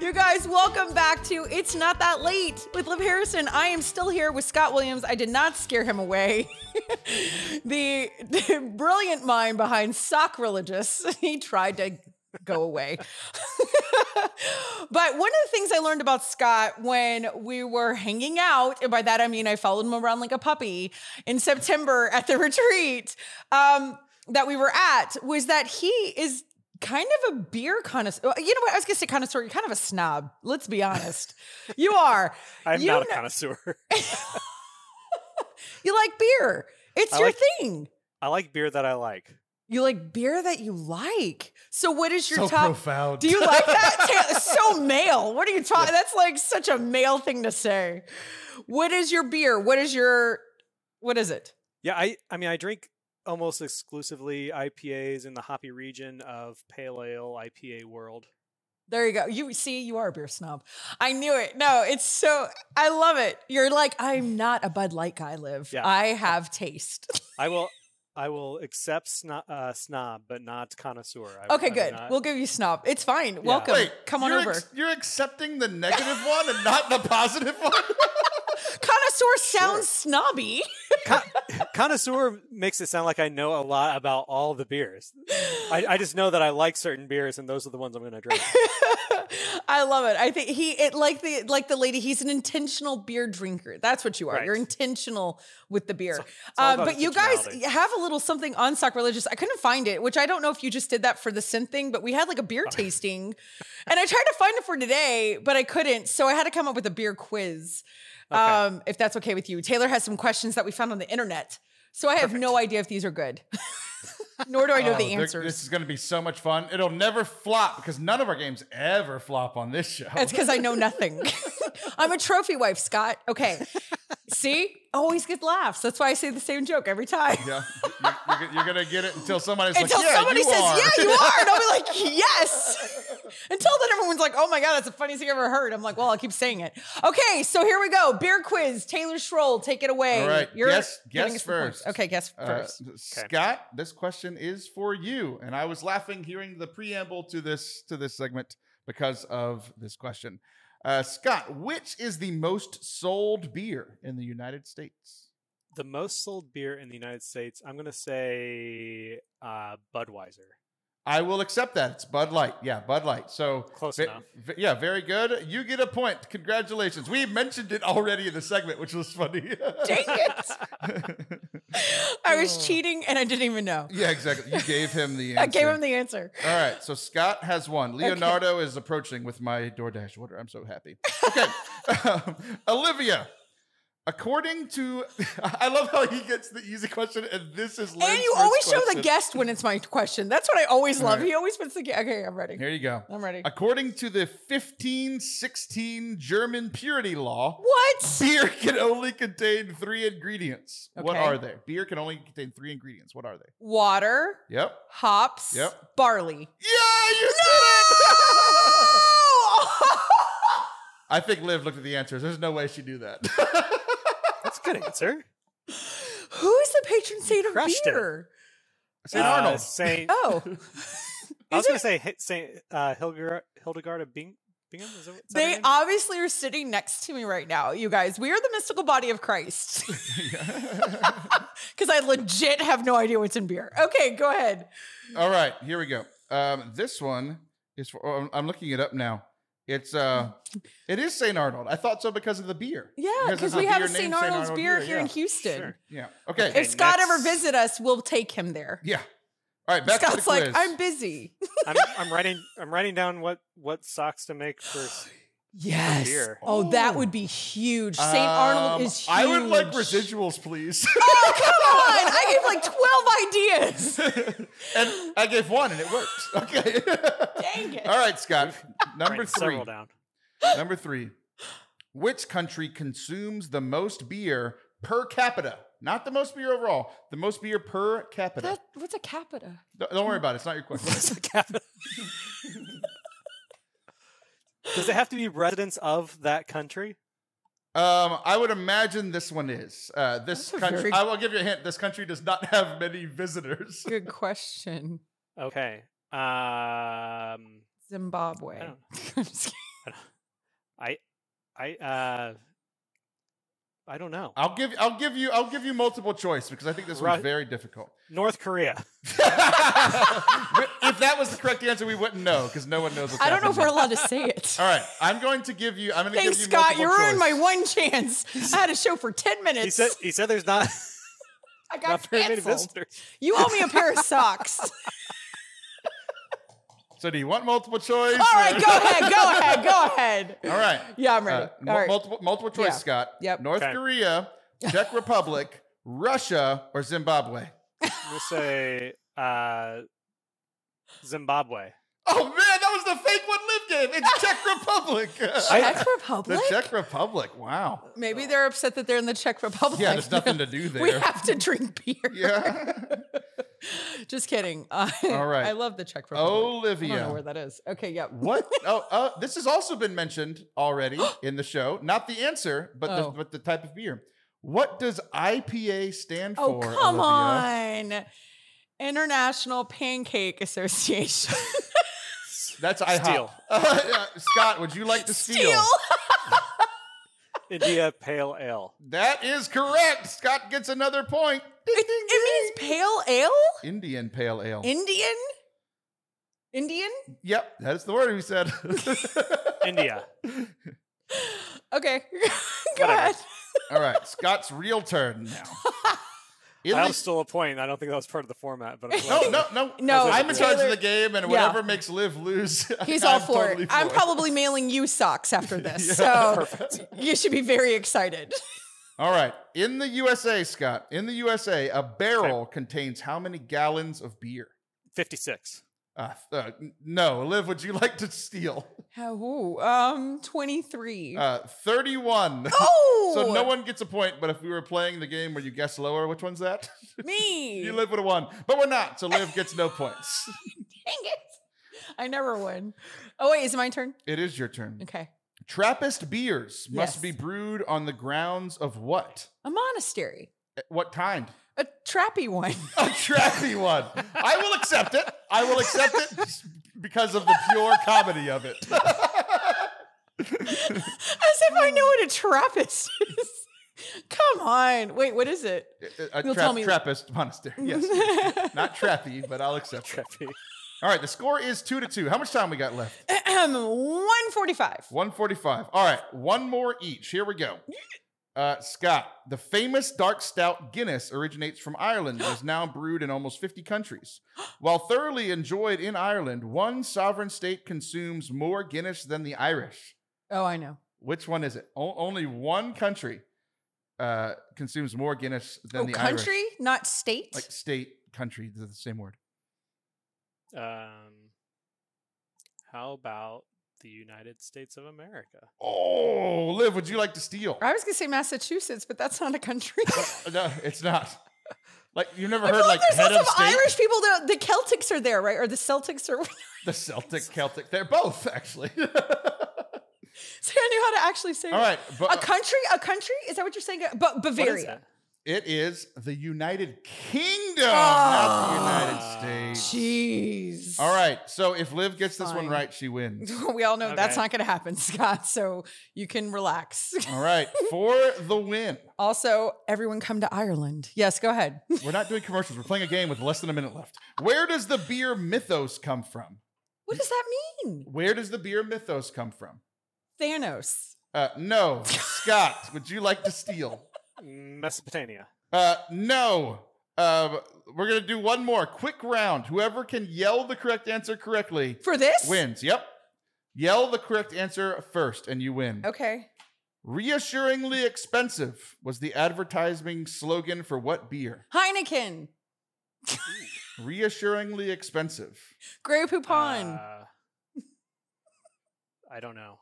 You guys, welcome back to It's Not That Late with Liv Harrison. I am still here with Scott Williams. I did not scare him away. the, the brilliant mind behind Sock Religious. He tried to go away. But one of the things I learned about Scott when we were hanging out, and by that I mean I followed him around like a puppy in September at the retreat um, that we were at, was that he is kind of a beer connoisseur. You know what? I was going to say connoisseur. You're kind of a snob. Let's be honest. You are. I'm you not know- a connoisseur. You like beer. It's I your like, thing. I like beer that I like. You like beer that you like. So what is your so top? Profound. Do you like that? So male. What are you talking? Yeah. That's like such a male thing to say. What is your beer? What is your, what is it? Yeah. I, I mean, I drink almost exclusively I P As in the hoppy region of pale ale I P A world. There you go. You see, you are a beer snob. I knew it. No, it's so, I love it. You're like, I'm not a Bud Light guy, Liv. Yeah. I have taste. I will, I will accept snob, uh, snob but not connoisseur. I, okay, I good. Not... We'll give you snob. It's fine. Yeah. Welcome. Wait, Come on you're over. Ex- you're accepting the negative one and not the positive one? Connoisseur sounds sure. snobby. Con- connoisseur makes it sound like I know a lot about all the beers. I, I just know that I like certain beers, and those are the ones I'm going to drink. I love it. I think he it like the like the lady. He's an intentional beer drinker. That's what you are. Right. You're intentional with the beer. It's, it's uh, but you guys have a little something on Sock Religious. I couldn't find it, which I don't know if you just did that for the scent thing. But we had like a beer tasting, and I tried to find it for today, but I couldn't. So I had to come up with a beer quiz. Okay. Um, if that's okay with you. Taylor has some questions that we found on the internet. So I have Perfect. no idea if these are good. Nor do I know oh, the answers. This is going to be so much fun. It'll never flop because none of our games ever flop on this show. That's because I know nothing. I'm a trophy wife, Scott. Okay. See? Always get laughs. That's why I say the same joke every time. Yeah. You're, you're, you're going to get it until somebody's until like, yeah, somebody you says, are. yeah, you are. And I'll be like, yes. Until then, everyone's like, oh my God, that's the funniest thing I've ever heard. I'm like, well, I'll keep saying it. Okay, so here we go. Beer quiz. Taylor Schroll, take it away. All right. You're guess guess first. Okay, guess first. Uh, okay. Scott, this question is for you. And I was laughing hearing the preamble to this to this segment because of this question. Uh, Scott, which is the most sold beer in the United States? The most sold beer in the United States, I'm going to say uh, Budweiser. I will accept that. It's Bud Light. Yeah, Bud Light. So close v- enough. V- yeah, very good. You get a point. Congratulations. We mentioned it already in the segment, which was funny. Dang it. I was cheating and I didn't even know. Yeah, exactly. You gave him the answer. I gave him the answer. All right. So Scott has won. Leonardo okay. is approaching with my DoorDash order. I'm so happy. Okay. um, Olivia, According to, I love how he gets the easy question, and this is Lynn's. And you always question. Show the guest when it's my question. That's what I always love. Right. He always puts the guest. Okay, I'm ready. Here you go. I'm ready. According to the fifteen sixteen German purity law, what? Beer can only contain three ingredients. Okay. What are they? Beer can only contain three ingredients. What are they? Water. Yep. Hops. Yep. Barley. Yeah, you no! did it! I think Liv looked at the answers. There's no way she'd do that. That's a good answer. Who is the patron saint of beer? It. Saint Uh, Arnold. Saint... Oh. I was going to say Saint Uh, Hildegard, Hildegard of Bing- Bingham. Is that, is that they obviously are sitting next to me right now, you guys. We are the mystical body of Christ. Because I legit have no idea what's in beer. Okay, go ahead. All right, here we go. Um, this one is for, oh, I'm looking it up now. It's uh, it is Saint Arnold. I thought so because of the beer. Yeah, because we have a Saint Arnold's Arnold beer, beer here yeah. in Houston. Sure. Yeah. Okay. If okay, Scott next... ever visit us, we'll take him there. Yeah. All right. Back Scott's to the quiz. Like, I'm busy. I'm, I'm writing. I'm writing down what what socks to make for. Yes. For beer. Oh, oh, that would be huge. Saint Um, Arnold is huge. I would like residuals, please. Oh, come on! I gave like twelve ideas, and I gave one, and it worked. Okay. Dang it! All right, Scott. Number three. Down. Number three. Which country consumes the most beer per capita? Not the most beer overall. The most beer per capita. That, what's a capita? Don't, don't worry about it. It's not your question. What's a capita? Does it have to be residents of that country? Um, I would imagine this one is. Uh, this country. Very... I will give you a hint. This country does not have many visitors. Good question. Okay. Um... Zimbabwe. I, I'm just kidding. I, I, uh, I don't know. I'll give, I'll give you, I'll give you multiple choice because I think this right. one's very difficult. North Korea. If that was the correct answer, we wouldn't know because no one knows. What's I don't know if we're allowed to say it. All right, I'm going to give you. I'm going to give you. Thanks, Scott. You ruined my one chance. I had a show for ten minutes. He said, he said, "There's not." I got not very many visitors. You owe me a pair of socks. So do you want multiple choice? All right, go ahead, go ahead, go ahead. All right. Yeah, I'm ready. Uh, m- right. Multiple multiple choice, yeah. Scott. Yep. North okay. Korea, Czech Republic, Russia, or Zimbabwe? We'll say uh, Zimbabwe. Oh, man, that was the fake one Liv gave. It's Czech Republic. Czech Republic? The Czech Republic, wow. Maybe they're upset that they're in the Czech Republic. Yeah, there's nothing to do there. We have to drink beer. Yeah. Just kidding. Uh, All right. I love the Czech Republic. Olivia. I don't know where that is. Okay, yeah. What? Oh, uh, this has also been mentioned already in the show. Not the answer, but, oh. the, but the type of beer. What does I P A stand oh, for, Oh, come Olivia? On. International Pancake Association. That's I H O P. Steal. Uh, uh, Scott, would you like to steal? Steal? India Pale Ale. That is correct. Scott gets another point. It, it means pale ale? Indian pale ale. Indian? Indian? Yep, that is the word we said. India. Okay. Go Whatever. Ahead. All right, Scott's real turn now. That least... was still a point. I don't think that was part of the format. But I'm no, no, no, no. I'm in charge of the game, and whatever yeah. makes Liv lose, he's I'm all for totally it. For I'm it. Probably mailing you socks after this, yeah. so Perfect. You should be very excited. All right. In the U S A, Scott, in the U S A, a barrel okay. contains how many gallons of beer? fifty-six. Uh, uh, no. Liv, would you like to steal? Oh, um, twenty-three. Uh, thirty-one. Oh! So no one gets a point, but if we were playing the game where you guess lower, which one's that? Me! You Liv would have won, but we're not, so Liv gets no points. Dang it. I never win. Oh, wait, is it my turn? It is your turn. Okay. Trappist beers yes. must be brewed on the grounds of what? A monastery. What kind? A trappy one. A trappy one. I will accept it. I will accept it because of the pure comedy of it. As if I know what a Trappist is. Come on. Wait, what is it? A, a You'll tra- tell me. Trappist monastery. Yes. Not trappy, but I'll accept trappy. It. All right, the score is two to two. How much time we got left? one forty-five. one forty-five. All right, one more each. Here we go. Uh, Scott, the famous dark stout Guinness originates from Ireland and is now brewed in almost fifty countries. While thoroughly enjoyed in Ireland, one sovereign state consumes more Guinness than the Irish. Oh, I know. Which one is it? O- only one country. uh, consumes more Guinness than oh, the country, Irish. Not state. Like state, country, they're the same word. Um, how about the United States of America? Oh, Liv, would you like to steal? I was going to say Massachusetts, but that's not a country. No, it's not. Like you've never I heard like, like head of state. Irish people. That, the Celtics are there, right? Or the Celtics are the Celtic Celtic. They're both actually. So I knew how to actually say. All right, but, a country, a country. Is that what you're saying? But Bavaria. It is the United Kingdom, oh, not the United States. Jeez. All right. So if Liv gets Fine. this one right, she wins. We all know okay. that's not going to happen, Scott. So you can relax. All right. For the win. Also, everyone come to Ireland. Yes, go ahead. We're not doing commercials. We're playing a game with less than a minute left. Where does the beer mythos come from? What does that mean? Where does the beer mythos come from? Thanos. Uh, no. Scott, would you like to steal? Mesopotamia. Uh, no. Uh, we're going to do one more quick round. Whoever can yell the correct answer correctly. For this? Wins. Yep. Yell the correct answer first and you win. Okay. Reassuringly expensive was the advertising slogan for what beer? Heineken. Reassuringly expensive. Grey Poupon. Uh, I don't know.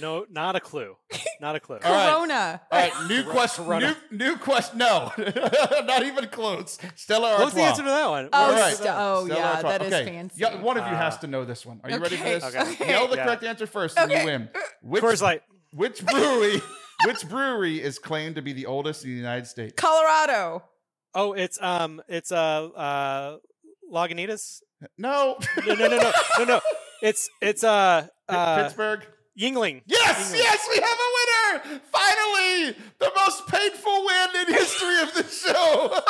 No, not a clue. Not a clue. Corona. All right, All right. new question. New, new question. No, not even close. Stella Artois. What's the answer to that one? Oh, right. St- oh yeah, Artois. that okay. is fancy. Yeah, one of you uh, has to know this one. Are you okay. ready for this? Okay. Okay. Yell the yeah. correct answer first, okay. and you win. Which, Coors Light. Which brewery? Which brewery is claimed to be the oldest in the United States? Colorado. Oh, it's um, it's uh, uh Lagunitas. No. no, no, no, no, no, no. It's it's uh, uh Pittsburgh. Yuengling. Yes, Yuengling. Yes, we have a winner! Finally! The most painful win in history of the show!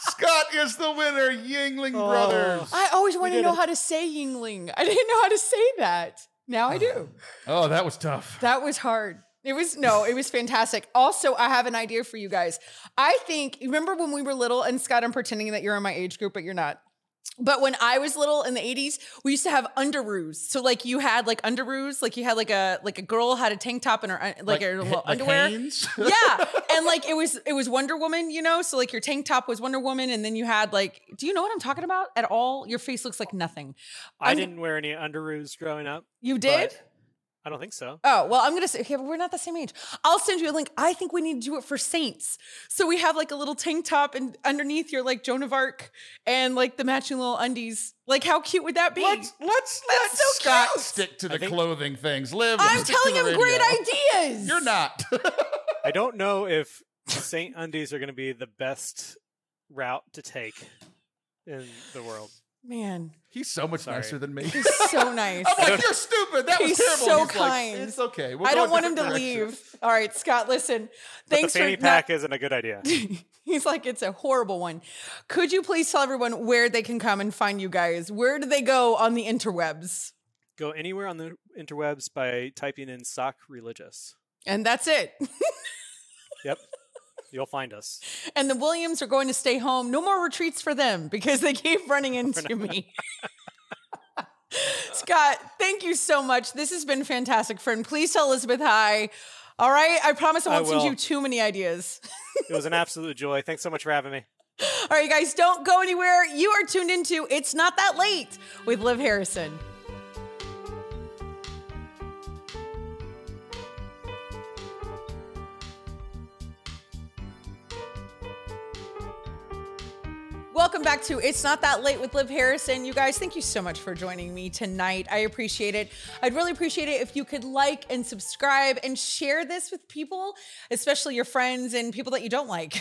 Scott is the winner, Yuengling oh. Brothers. I always wanted to know it. how to say Yuengling. I didn't know how to say that. Now I do. Oh, that was tough. That was hard. It was, no, it was fantastic. Also, I have an idea for you guys. I think, remember when we were little, and Scott, I'm pretending that you're in my age group, but you're not. But when I was little in the eighties, we used to have underoos. So like you had like underoos, like you had like a like a girl had a tank top and her like, like her little like underwear. Hanes? Yeah, and like it was it was Wonder Woman, you know. So like your tank top was Wonder Woman, and then you had like, do you know what I'm talking about at all? Your face looks like nothing. I I'm, didn't wear any underoos growing up. You did? But- I don't think so. Oh, well, I'm going to say, okay, but we're not the same age. I'll send you a link. I think we need to do it for saints. So we have like a little tank top and underneath you're like Joan of Arc and like the matching little undies. Like how cute would that be? Let's, let's let so Scott cute. stick to the think, clothing things. Live. I'm telling him radio. great ideas. You're not. I don't know if Saint Undies are going to be the best route to take in the world. Man. He's so much Sorry. nicer than me. He's so nice. I'm like, you're stupid. That He's was terrible. So He's so kind. Like, it's okay. We'll I don't want him to direction. leave. All right, Scott, listen. But thanks the fanny for pack not- isn't a good idea. He's like, it's a horrible one. Could you please tell everyone where they can come and find you guys? Where do they go on the interwebs? Go anywhere on the interwebs by typing in Sock Religious. And that's it. Yep. You'll find us. And the Williams are going to stay home. No more retreats for them because they keep running into me. Scott, thank you so much. This has been fantastic, friend. Please tell Elizabeth hi. All right. I promise I won't I send you too many ideas. It was an absolute joy. Thanks so much for having me. All right, you guys, don't go anywhere. You are tuned into It's Not That Late with Liv Harrison. Welcome back to It's Not That Late with Liv Harrison. You guys, thank you so much for joining me tonight. I appreciate it. I'd really appreciate it if you could like and subscribe and share this with people, especially your friends and people that you don't like.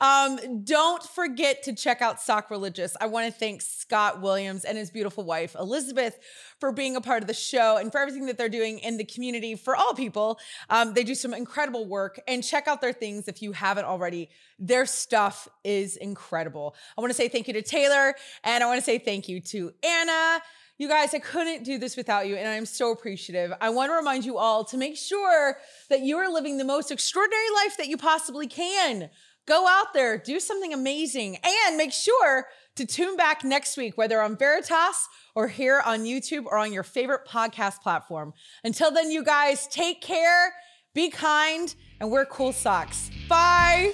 um, don't forget to check out Sock Religious. I want to thank Scott Williams and his beautiful wife, Elizabeth, for being a part of the show and for everything that they're doing in the community for all people. Um, they do some incredible work, and check out their things if you haven't already. Their stuff is incredible. I want to say thank you to Taylor, and I want to say thank you to Anna. You guys, I couldn't do this without you, and I am so appreciative. I want to remind you all to make sure that you are living the most extraordinary life that you possibly can. Go out there, do something amazing, and make sure to tune back next week, whether on Veritas or here on YouTube or on your favorite podcast platform. Until then, you guys, take care. Be kind, and wear cool socks. Bye.